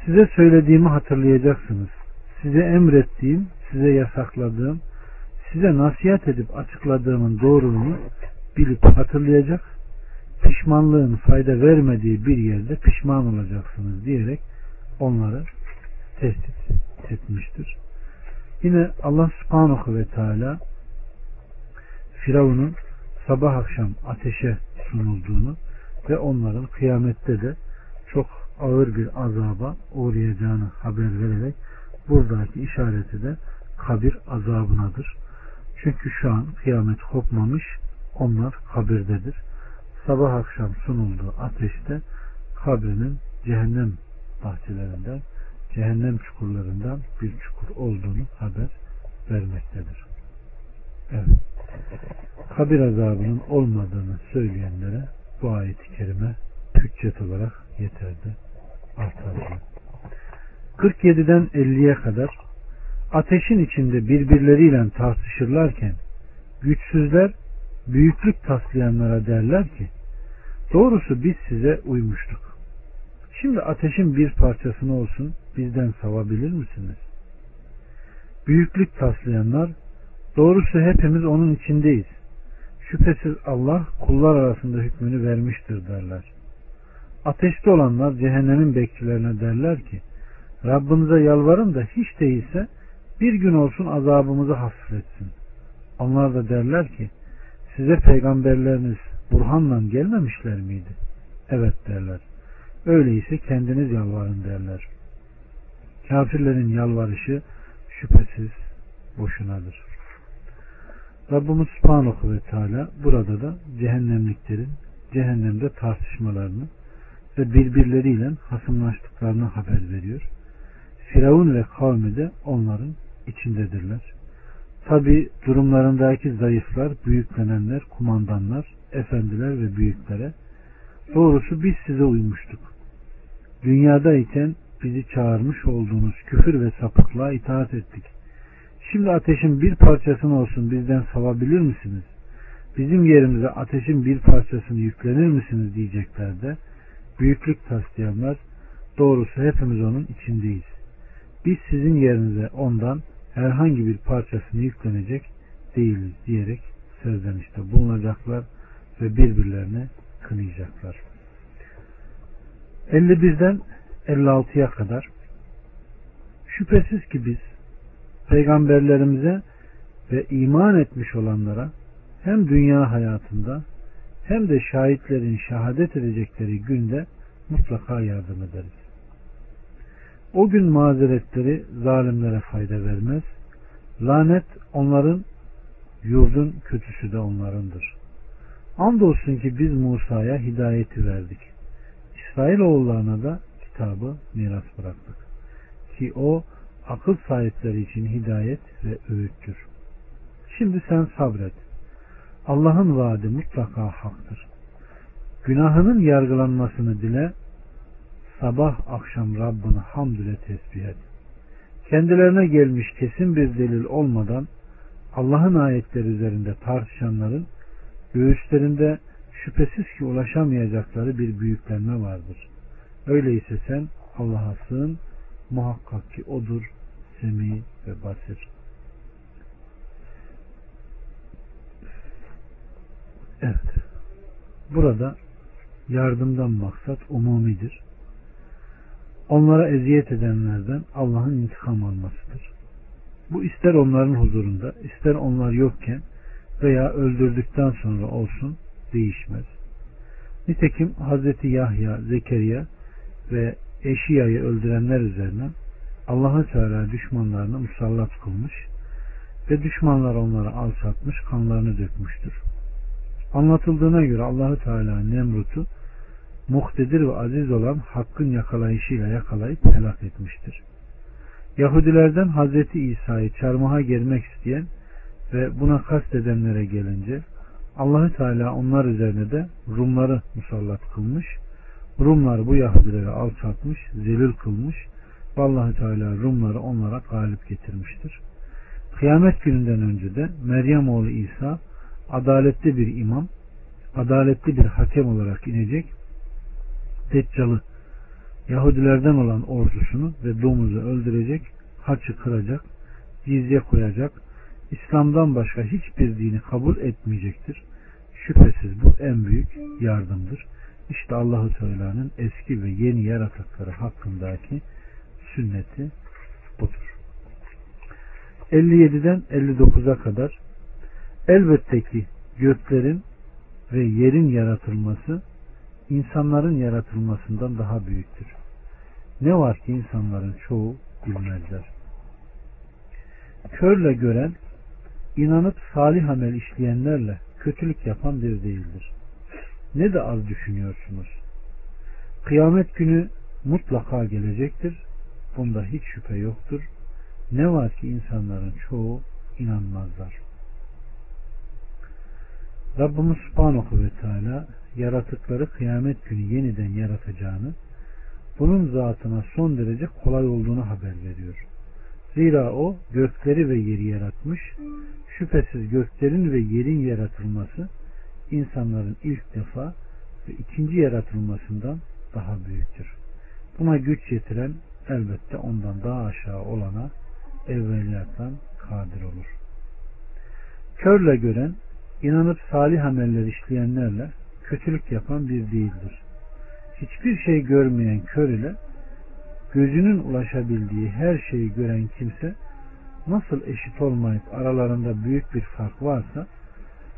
Size söylediğimi hatırlayacaksınız. Size emrettiğim, size yasakladığım, size nasihat edip açıkladığımın doğruluğunu bilip hatırlayacak, pişmanlığın fayda vermediği bir yerde pişman olacaksınız diyerek onları tehdit etmiştir. Yine Allah subhanahu ve teala Firavun'un sabah akşam ateşe sunulduğunu ve onların kıyamette de çok ağır bir azaba uğrayacağını haber vererek buradaki işareti de kabir azabınadır. Çünkü şu an kıyamet kopmamış, onlar kabirdedir. Sabah akşam sunulduğu ateşte kabrinin cehennem bahçelerinden, cehennem çukurlarından bir çukur olduğunu haber vermektedir. Evet. Kabir azabının olmadığını söyleyenlere bu ayet-i kerime hüccet olarak yeterdi. 47'den 50'ye kadar ateşin içinde birbirleriyle tartışırlarken güçsüzler büyüklük taslayanlara derler ki doğrusu biz size uymuştuk. Şimdi ateşin bir parçasını olsun bizden savabilir misiniz? Büyüklük taslayanlar doğrusu hepimiz onun içindeyiz. Şüphesiz Allah kullar arasında hükmünü vermiştir derler. Ateşte olanlar cehennemin bekçilerine derler ki Rabbimize yalvarın da hiç değilse bir gün olsun azabımızı hafifletsin. Onlar da derler ki size peygamberleriniz burhanla gelmemişler miydi? Evet derler. Öyleyse kendiniz yalvarın derler. Kafirlerin yalvarışı şüphesiz boşunadır. Rabbimiz Subhanahu ve Teala burada da cehennemliklerin cehennemde tartışmalarını ve birbirleriyle hasımlaştıklarını haber veriyor. Firavun ve kavmi de onların içindedirler. Tabi durumlarındaki zayıflar, büyüklenenler, kumandanlar, efendiler ve büyüklere doğrusu biz size uymuştuk. Dünyadayken bizi çağırmış olduğunuz küfür ve sapıklığa itaat ettik. Şimdi ateşin bir parçasını olsun bizden savabilir misiniz? Bizim yerimize ateşin bir parçasını yüklenir misiniz diyecekler de büyüklük taslayanlar doğrusu hepimiz onun içindeyiz. Biz sizin yerinize ondan herhangi bir parçasını yüklenecek değiliz diyerek sözlenişte bulunacaklar ve birbirlerine kınayacaklar. 51'den 56'ya kadar şüphesiz ki biz peygamberlerimize ve iman etmiş olanlara hem dünya hayatında hem de şahitlerin şehadet edecekleri günde mutlaka yardım ederiz. O gün mazeretleri zalimlere fayda vermez. Lanet onların, yurdun kötüsü de onlarındır. Andolsun ki biz Musa'ya hidayeti verdik. İsrailoğullarına da kitabı miras bıraktık. Ki o akıl sahipleri için hidayet ve öğüttür. Şimdi sen sabret. Allah'ın vaadi mutlaka haktır. Günahının yargılanmasını dile, sabah akşam Rabbini hamd ile tesbih et. Kendilerine gelmiş kesin bir delil olmadan Allah'ın ayetleri üzerinde tartışanların göğüslerinde şüphesiz ki ulaşamayacakları bir büyüklenme vardır. Öyleyse sen Allah'a sığın, muhakkak ki O'dur, Semî ve Basir. Evet, burada yardımdan maksat umumidir. Onlara eziyet edenlerden Allah'ın intikam almasıdır. Bu ister onların huzurunda, ister onlar yokken veya öldürdükten sonra olsun değişmez. Nitekim Hazreti Yahya, Zekeriya ve Eşiya'yı öldürenler üzerine Allah-u Teala düşmanlarını musallat kılmış ve düşmanlar onları alçatmış, kanlarını dökmüştür. Anlatıldığına göre Allah-u Teala Nemrut'u muhtedir ve aziz olan Hakk'ın yakalayışıyla yakalayıp helak etmiştir. Yahudilerden Hazreti İsa'yı çarmıha germek isteyen ve buna kastedenlere gelince Allah-u Teala onlar üzerine de Rumları musallat kılmış, Rumlar bu Yahudileri alçaltmış, zelil kılmış ve Allah-u Teala Rumları onlara galip getirmiştir. Kıyamet gününden önce de Meryem oğlu İsa adaletli bir imam, adaletli bir hakem olarak inecek, Deccal'ı, Yahudilerden olan ordusunu ve domuzu öldürecek, haçı kıracak, cizye koyacak, İslam'dan başka hiçbir dini kabul etmeyecektir. Şüphesiz bu en büyük yardımdır. İşte Allah-u Teala'nın eski ve yeni yaratıkları hakkındaki sünneti budur. 57'den 59'a kadar elbette ki göklerin ve yerin yaratılması insanların yaratılmasından daha büyüktür. Ne var ki insanların çoğu bilmezler. Körle gören, inanıp salih amel işleyenlerle kötülük yapan bir değildir. Ne de az düşünüyorsunuz. Kıyamet günü mutlaka gelecektir. Bunda hiç şüphe yoktur. Ne var ki insanların çoğu inanmazlar. Rabbimiz Subhanahu ve Teala yaratıkları kıyamet günü yeniden yaratacağını, bunun zatına son derece kolay olduğunu haber veriyor. Zira o gökleri ve yeri yaratmış, şüphesiz göklerin ve yerin yaratılması insanların ilk defa ve ikinci yaratılmasından daha büyüktür. Buna güç yetiren elbette ondan daha aşağı olana evvellerden kadir olur. Körle gören, inanıp salih ameller işleyenlerle kötülük yapan bir değildir. Hiçbir şey görmeyen kör ile gözünün ulaşabildiği her şeyi gören kimse nasıl eşit olmayıp aralarında büyük bir fark varsa,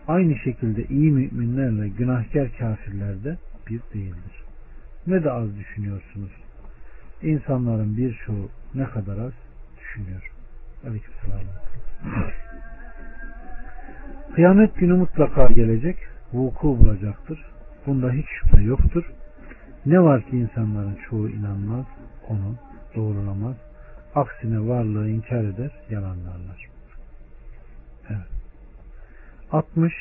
aynı şekilde iyi müminlerle günahkar kafirler de bir değildir. Ne de az düşünüyorsunuz. İnsanların birçoğu ne kadar az düşünüyor. Aleykümselam. Kıyamet günü mutlaka gelecek, vuku bulacaktır. Bunda hiç şüphe yoktur. Ne var ki insanların çoğu inanmaz, onu doğrulamaz. Aksine varlığı inkar eder, yalanlarlar. Evet. 60.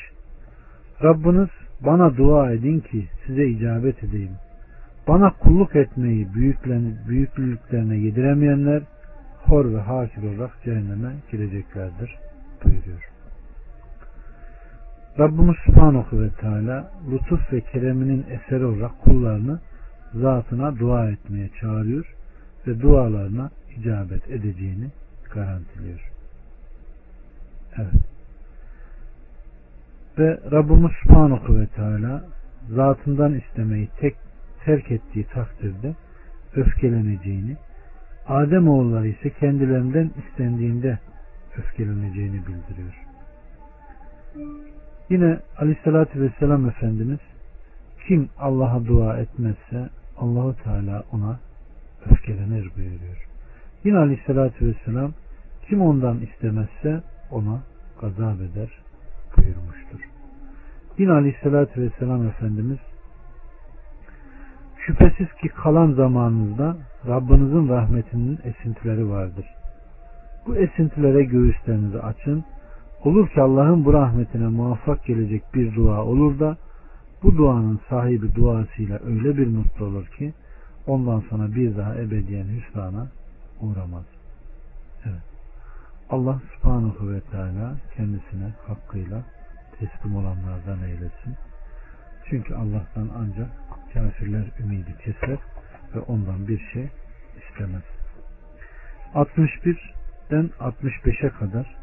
Rabbiniz bana dua edin ki size icabet edeyim. Bana kulluk etmeyi büyüklüklerine yediremeyenler hor ve hakir olarak cehenneme gireceklerdir buyuruyor. Rabbimiz Subhanahu ve Teala lütuf ve kereminin eseri olarak kullarını zatına dua etmeye çağırıyor ve dualarına icabet edeceğini garantiliyor. Evet. Ve Rabbimiz Subhanahu ve Teala zatından istemeyi terk ettiği takdirde öfkeleneceğini, Ademoğulları ise kendilerinden istendiğinde öfkeleneceğini bildiriyor. Yine Aleyhisselatü Vesselam Efendimiz, kim Allah'a dua etmezse Allah-u Teala ona öfkelenir buyuruyor. Yine Aleyhisselatü Vesselam, kim ondan istemezse ona gazap eder buyurmuştur. Yine Aleyhisselatü Vesselam Efendimiz, şüphesiz ki kalan zamanınızda Rabbinizin rahmetinin esintileri vardır. Bu esintilere göğüslerinizi açın. Olur ki Allah'ın bu rahmetine muvaffak gelecek bir dua olur da Bu duanın sahibi duasıyla öyle bir mutlu olur ki ondan sonra bir daha ebediyen hüsrana uğramaz. Evet. Allah subhanahu ve teala kendisine hakkıyla teslim olanlardan eylesin. Çünkü Allah'tan ancak kafirler ümidi keser ve ondan bir şey istemez. 61'den 65'e kadar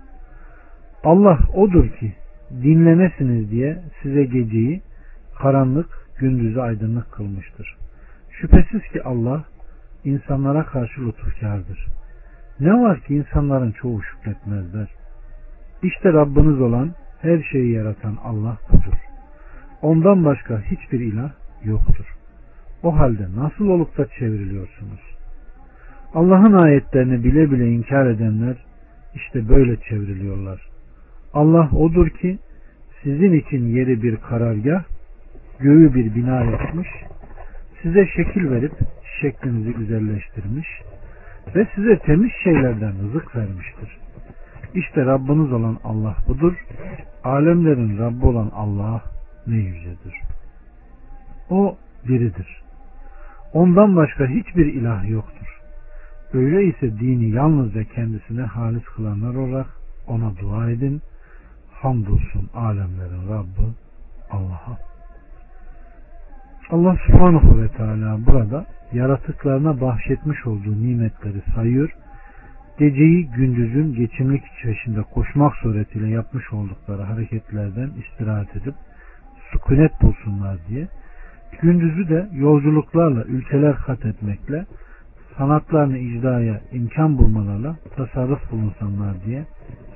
Allah odur ki dinlenesiniz diye size geceyi karanlık, gündüzü aydınlık kılmıştır. Şüphesiz ki Allah insanlara karşı lütufkardır. Ne var ki insanların çoğu şükretmezler. İşte Rabbiniz olan, her şeyi yaratan Allah budur. Ondan başka hiçbir ilah yoktur. O halde nasıl olup da çevriliyorsunuz? Allah'ın ayetlerini bile bile inkar edenler işte böyle çevriliyorlar. Allah odur ki sizin için yeri bir karargah, göğü bir bina yapmış, size şekil verip şeklinizi güzelleştirmiş ve size temiz şeylerden rızık vermiştir. İşte Rabbiniz olan Allah budur. Alemlerin Rabbi olan Allah ne yücedir. O biridir. Ondan başka hiçbir ilah yoktur. Öyleyse dini yalnızca kendisine halis kılanlar olarak ona dua edin. Hamdolsun alemlerin Rabbi Allah'a. Allah subhanahu ve teala burada yaratıklarına bahşetmiş olduğu nimetleri sayıyor. Geceyi gündüzün geçimlik içerisinde koşmak suretiyle yapmış oldukları hareketlerden istirahat edip sükunet bulsunlar diye, gündüzü de yolculuklarla ülkeler kat etmekle, sanatlarını icraya imkan bulmalarla tasarruf bulunsunlar diye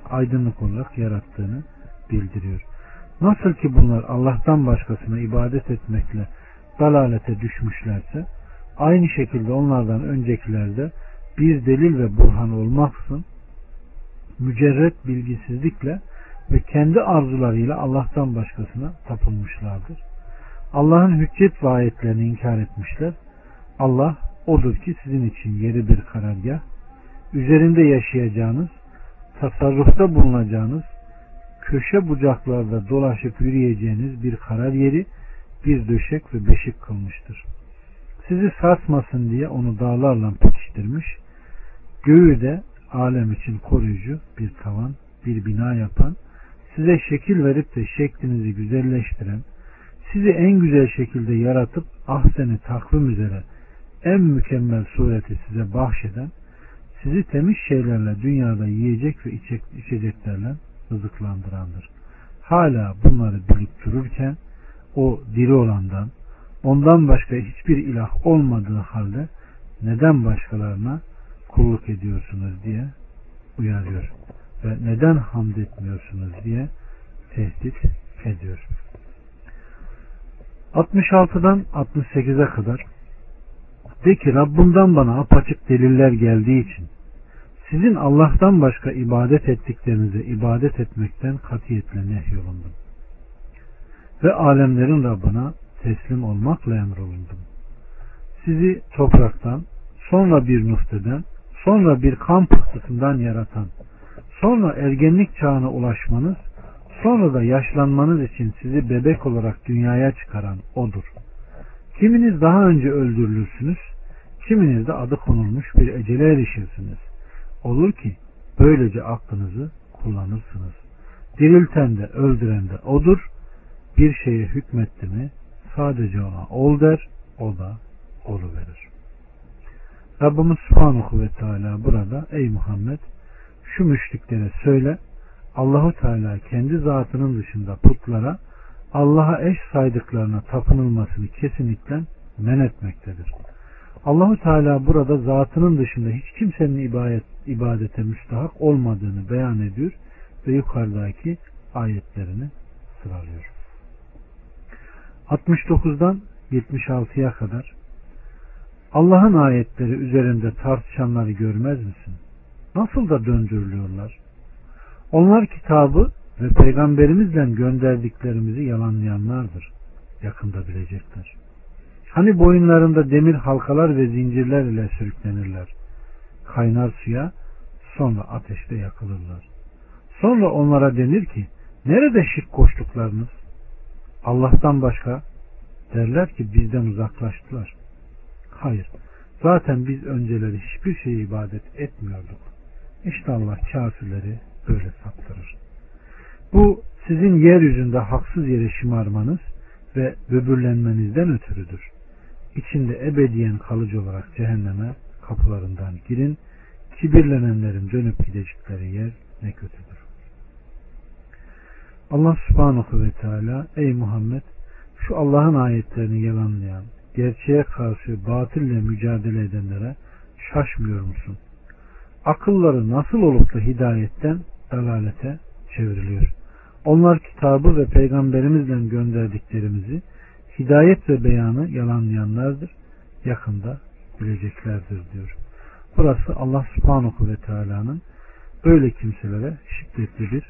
aydınlık olarak yarattığını bildiriyor. Nasıl ki bunlar Allah'tan başkasına ibadet etmekle dalalete düşmüşlerse, aynı şekilde onlardan öncekiler de bir delil ve burhan olmaksın mücerret bilgisizlikle ve kendi arzularıyla Allah'tan başkasına tapınmışlardır. Allah'ın hüccet ve ayetlerini inkar etmişler. Allah odur ki sizin için yeri bir karargah, üzerinde yaşayacağınız, tasarrufta bulunacağınız, köşe bucaklarda dolaşıp yürüyeceğiniz bir karar yeri, bir döşek ve beşik kılmıştır. Sizi sarsmasın diye onu dağlarla pekiştirmiş, göğü de alem için koruyucu bir tavan, bir bina yapan, size şekil verip de şeklinizi güzelleştiren, sizi en güzel şekilde yaratıp ahseni takvim üzere en mükemmel sureti size bahşeden, sizi temiz şeylerle dünyada yiyecek ve içeceklerle rızıklandırandır. Hala bunları bilip dururken o diri olandan, ondan başka hiçbir ilah olmadığı halde neden başkalarına kulluk ediyorsunuz diye uyarıyor ve neden hamd etmiyorsunuz diye tehdit ediyor. 66'dan 68'e kadar de ki Rabbimden bana apaçık deliller geldiği için sizin Allah'tan başka ibadet ettiklerinize ibadet etmekten katiyetle nehyolundum. Ve alemlerin Rabbına teslim olmakla emrolundum. Sizi topraktan, sonra bir nuhteden, sonra bir kan pıhtısından yaratan, sonra ergenlik çağına ulaşmanız, sonra da yaşlanmanız için sizi bebek olarak dünyaya çıkaran O'dur. Kiminiz daha önce öldürülürsünüz, kiminiz de adı konulmuş bir ecele erişirsiniz. Olur ki böylece aklınızı kullanırsınız. Dirilten de öldüren de O'dur. Bir şeye hükmetti mi sadece ona ol der, o da oluverir. Rabbimiz Subhanahu ve Teala burada ey Muhammed şu müşriklere söyle, Allahu Teala kendi zatının dışında putlara, Allah'a eş saydıklarına tapınılmasını kesinlikle men etmektedir. Allahu Teala burada zatının dışında hiç kimsenin ibadete müstahak olmadığını beyan ediyor ve yukarıdaki ayetlerini sıralıyor. 69'dan 76'ya kadar Allah'ın ayetleri üzerinde tartışanları görmez misin? Nasıl da döndürülüyorlar? Onlar kitabı ve peygamberimizle gönderdiklerimizi yalanlayanlardır. Yakında bilecekler. Hani boyunlarında demir halkalar ve zincirler ile sürüklenirler. Kaynar suya, sonra ateşte yakılırlar. Sonra onlara denir ki, nerede şirk koştuklarınız? Allah'tan başka Derler ki bizden uzaklaştılar. Hayır. Zaten biz önceleri hiçbir şeye ibadet etmiyorduk. İşte Allah kafirleri böyle saptırır. Bu sizin yeryüzünde haksız yere şımarmanız ve böbürlenmenizden ötürüdür. İçinde ebediyen kalıcı olarak cehenneme kapılarından girin. Kibirlenenlerin dönüp gidecekleri yer ne kötüdür. Allah subhanahu ve teala, ey Muhammed, şu Allah'ın ayetlerini yalanlayan, gerçeğe karşı batille mücadele edenlere şaşmıyor musun? Akılları nasıl olup da hidayetten dalalete çevriliyor? Onlar kitabı ve peygamberimizle gönderdiklerimizi hidayet ve beyanı yalanlayanlardır. Yakında bileceklerdir diyor. Burası Allah subhanahu ve teala'nın böyle kimselere şiddetli bir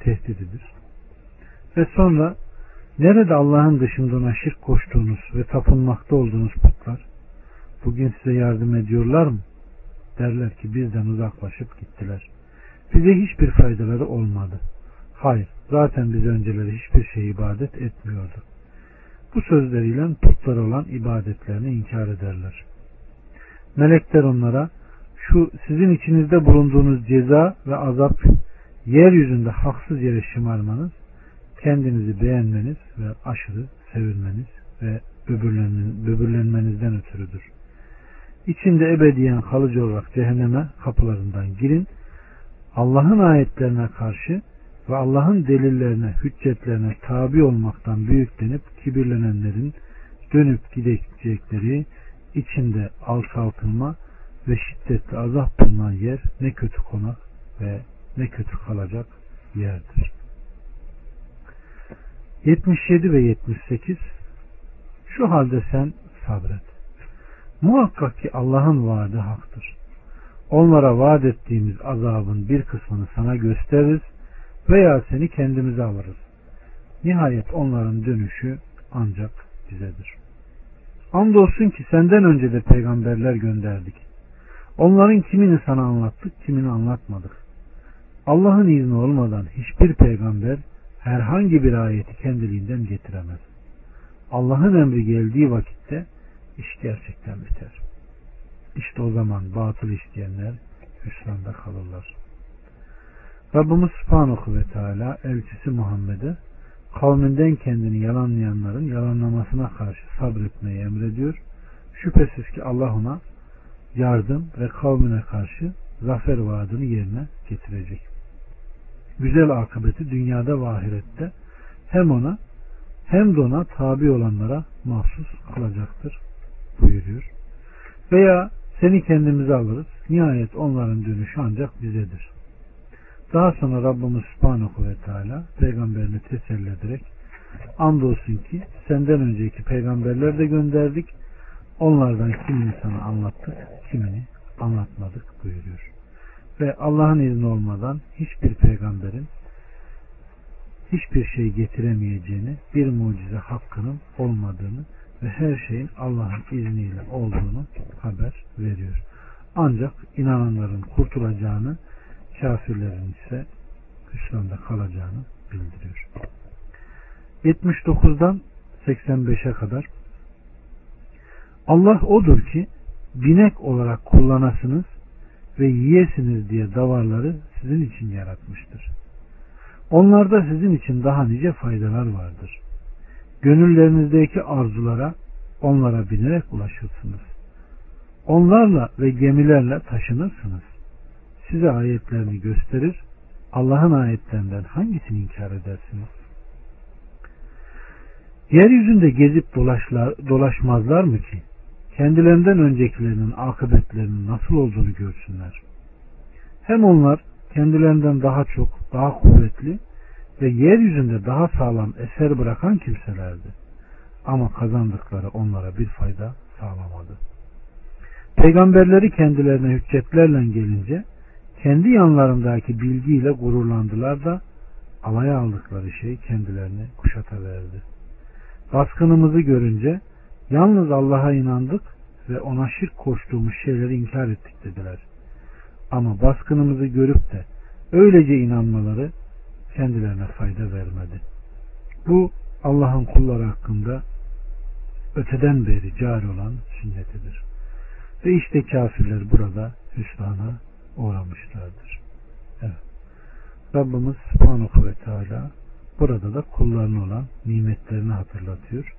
tehdididir. Ve sonra nerede Allah'ın dışında ona şirk koştuğunuz ve tapınmakta olduğunuz putlar bugün size yardım ediyorlar mı? Derler ki bizden uzaklaşıp gittiler. Bize hiçbir faydaları olmadı. Hayır, zaten biz önceleri hiçbir şeye ibadet etmiyorduk. Bu sözleriyle putlara olan ibadetlerini inkar ederler. Melekler onlara, şu sizin içinizde bulunduğunuz ceza ve azap, yeryüzünde haksız yere şımarmanız, kendinizi beğenmeniz ve aşırı sevilmeniz ve böbürlenmenizden ötürüdür. İçinde ebediyen kalıcı olarak cehenneme kapılarından girin. Allah'ın ayetlerine karşı ve Allah'ın delillerine, hüccetlerine tabi olmaktan büyüklenip kibirlenenlerin dönüp gidecekleri, içinde alçaltılma ve şiddetli azap bulunan yer ne kötü konak ve ne kötü kalacak yerdir. 77 ve 78. Şu halde sen sabret. Muhakkak ki Allah'ın vaadi haktır. Onlara vaat ettiğimiz azabın bir kısmını sana gösteririz veya seni kendimize alırız. Nihayet onların dönüşü ancak bizedir. Andolsun ki senden önce de peygamberler gönderdik. Onların kimini sana anlattık, kimini anlatmadık. Allah'ın izni olmadan hiçbir peygamber herhangi bir ayeti kendiliğinden getiremez. Allah'ın emri geldiği vakitte iş gerçekten biter. İşte o zaman batıl işleyenler hüsranda kalırlar. Rabbimiz Subhanahu ve Teala elçisi Muhammed'e kavminden kendini yalanlayanların yalanlamasına karşı sabretmeyi emrediyor. Şüphesiz ki Allah ona yardım ve kavmine karşı zafer vaadini yerine getirecek. Güzel akıbeti dünyada ve ahirette hem ona hem de ona tabi olanlara mahsus kılacaktır buyuruyor. Veya seni kendimize alırız. Nihayet onların dönüşü ancak bizedir. Daha sonra Rabbimiz Subhanahu ve Teala peygamberini teselli ederek, andolsun ki senden önceki peygamberler de gönderdik. Onlardan kimini sana anlattık, kimini anlatmadık buyuruyor. Ve Allah'ın izni olmadan hiçbir peygamberin hiçbir şey getiremeyeceğini, bir mucize hakkının olmadığını ve her şeyin Allah'ın izniyle olduğunu haber veriyor. Ancak inananların kurtulacağını, kafirlerin ise hüsranda kalacağını bildiriyor. 79'dan 85'e kadar. Allah odur ki binek olarak kullanasınız ve yiyesiniz diye davarları sizin için yaratmıştır. Onlarda sizin için daha nice faydalar vardır. Gönüllerinizdeki arzulara onlara binerek ulaşırsınız. Onlarla ve gemilerle taşınırsınız. Size ayetlerini gösterir. Allah'ın ayetlerinden hangisini inkar edersiniz? Yeryüzünde gezip dolaşmazlar mı ki kendilerinden öncekilerinin akıbetlerinin nasıl olduğunu görsünler? Hem onlar kendilerinden daha çok, daha kuvvetli ve yeryüzünde daha sağlam eser bırakan kimselerdi. Ama kazandıkları onlara bir fayda sağlamadı. Peygamberleri kendilerine hüccetlerle gelince kendi yanlarındaki bilgiyle gururlandılar da alaya aldıkları şey kendilerini kuşataverdi. Baskınımızı görünce yalnız Allah'a inandık ve ona şirk koştuğumuz şeyleri inkar ettik dediler. Ama baskınımızı görüp de öylece inanmaları kendilerine fayda vermedi. Bu Allah'ın kulları hakkında öteden beri cari olan sünnetidir. Ve işte kafirler burada hüsrana uğramışlardır. Evet. Rabbimiz Subhanahu ve Teala burada da kullarına olan nimetlerini hatırlatıyor.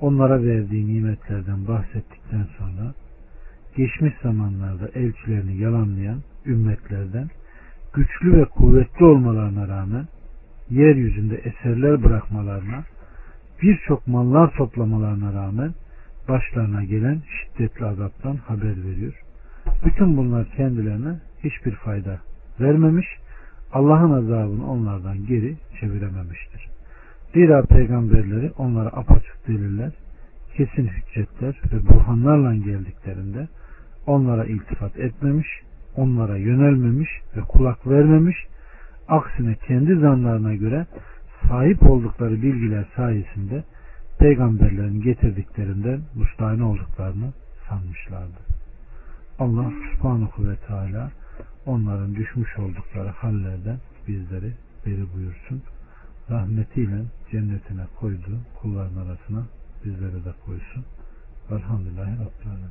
Onlara verdiği nimetlerden bahsettikten sonra geçmiş zamanlarda elçilerini yalanlayan ümmetlerden güçlü ve kuvvetli olmalarına rağmen yeryüzünde eserler bırakmalarına, birçok mallar toplamalarına rağmen başlarına gelen şiddetli azaptan haber veriyor. Bütün bunlar kendilerine hiçbir fayda vermemiş, Allah'ın azabını onlardan geri çevirememiştir. Zira peygamberleri onlara apaçık deliller, kesin hüccetler ve burhanlarla geldiklerinde onlara iltifat etmemiş, onlara yönelmemiş ve kulak vermemiş, aksine kendi zanlarına göre sahip oldukları bilgiler sayesinde peygamberlerin getirdiklerinden müstahane olduklarını sanmışlardı. Allah Subhanahu ve Teala onların düşmüş oldukları hallerden bizleri beri buyursun. Rahmetiyle cennetine koyduğu kulların arasına bizleri de koysun. Elhamdülillahi Rabbil Alemin.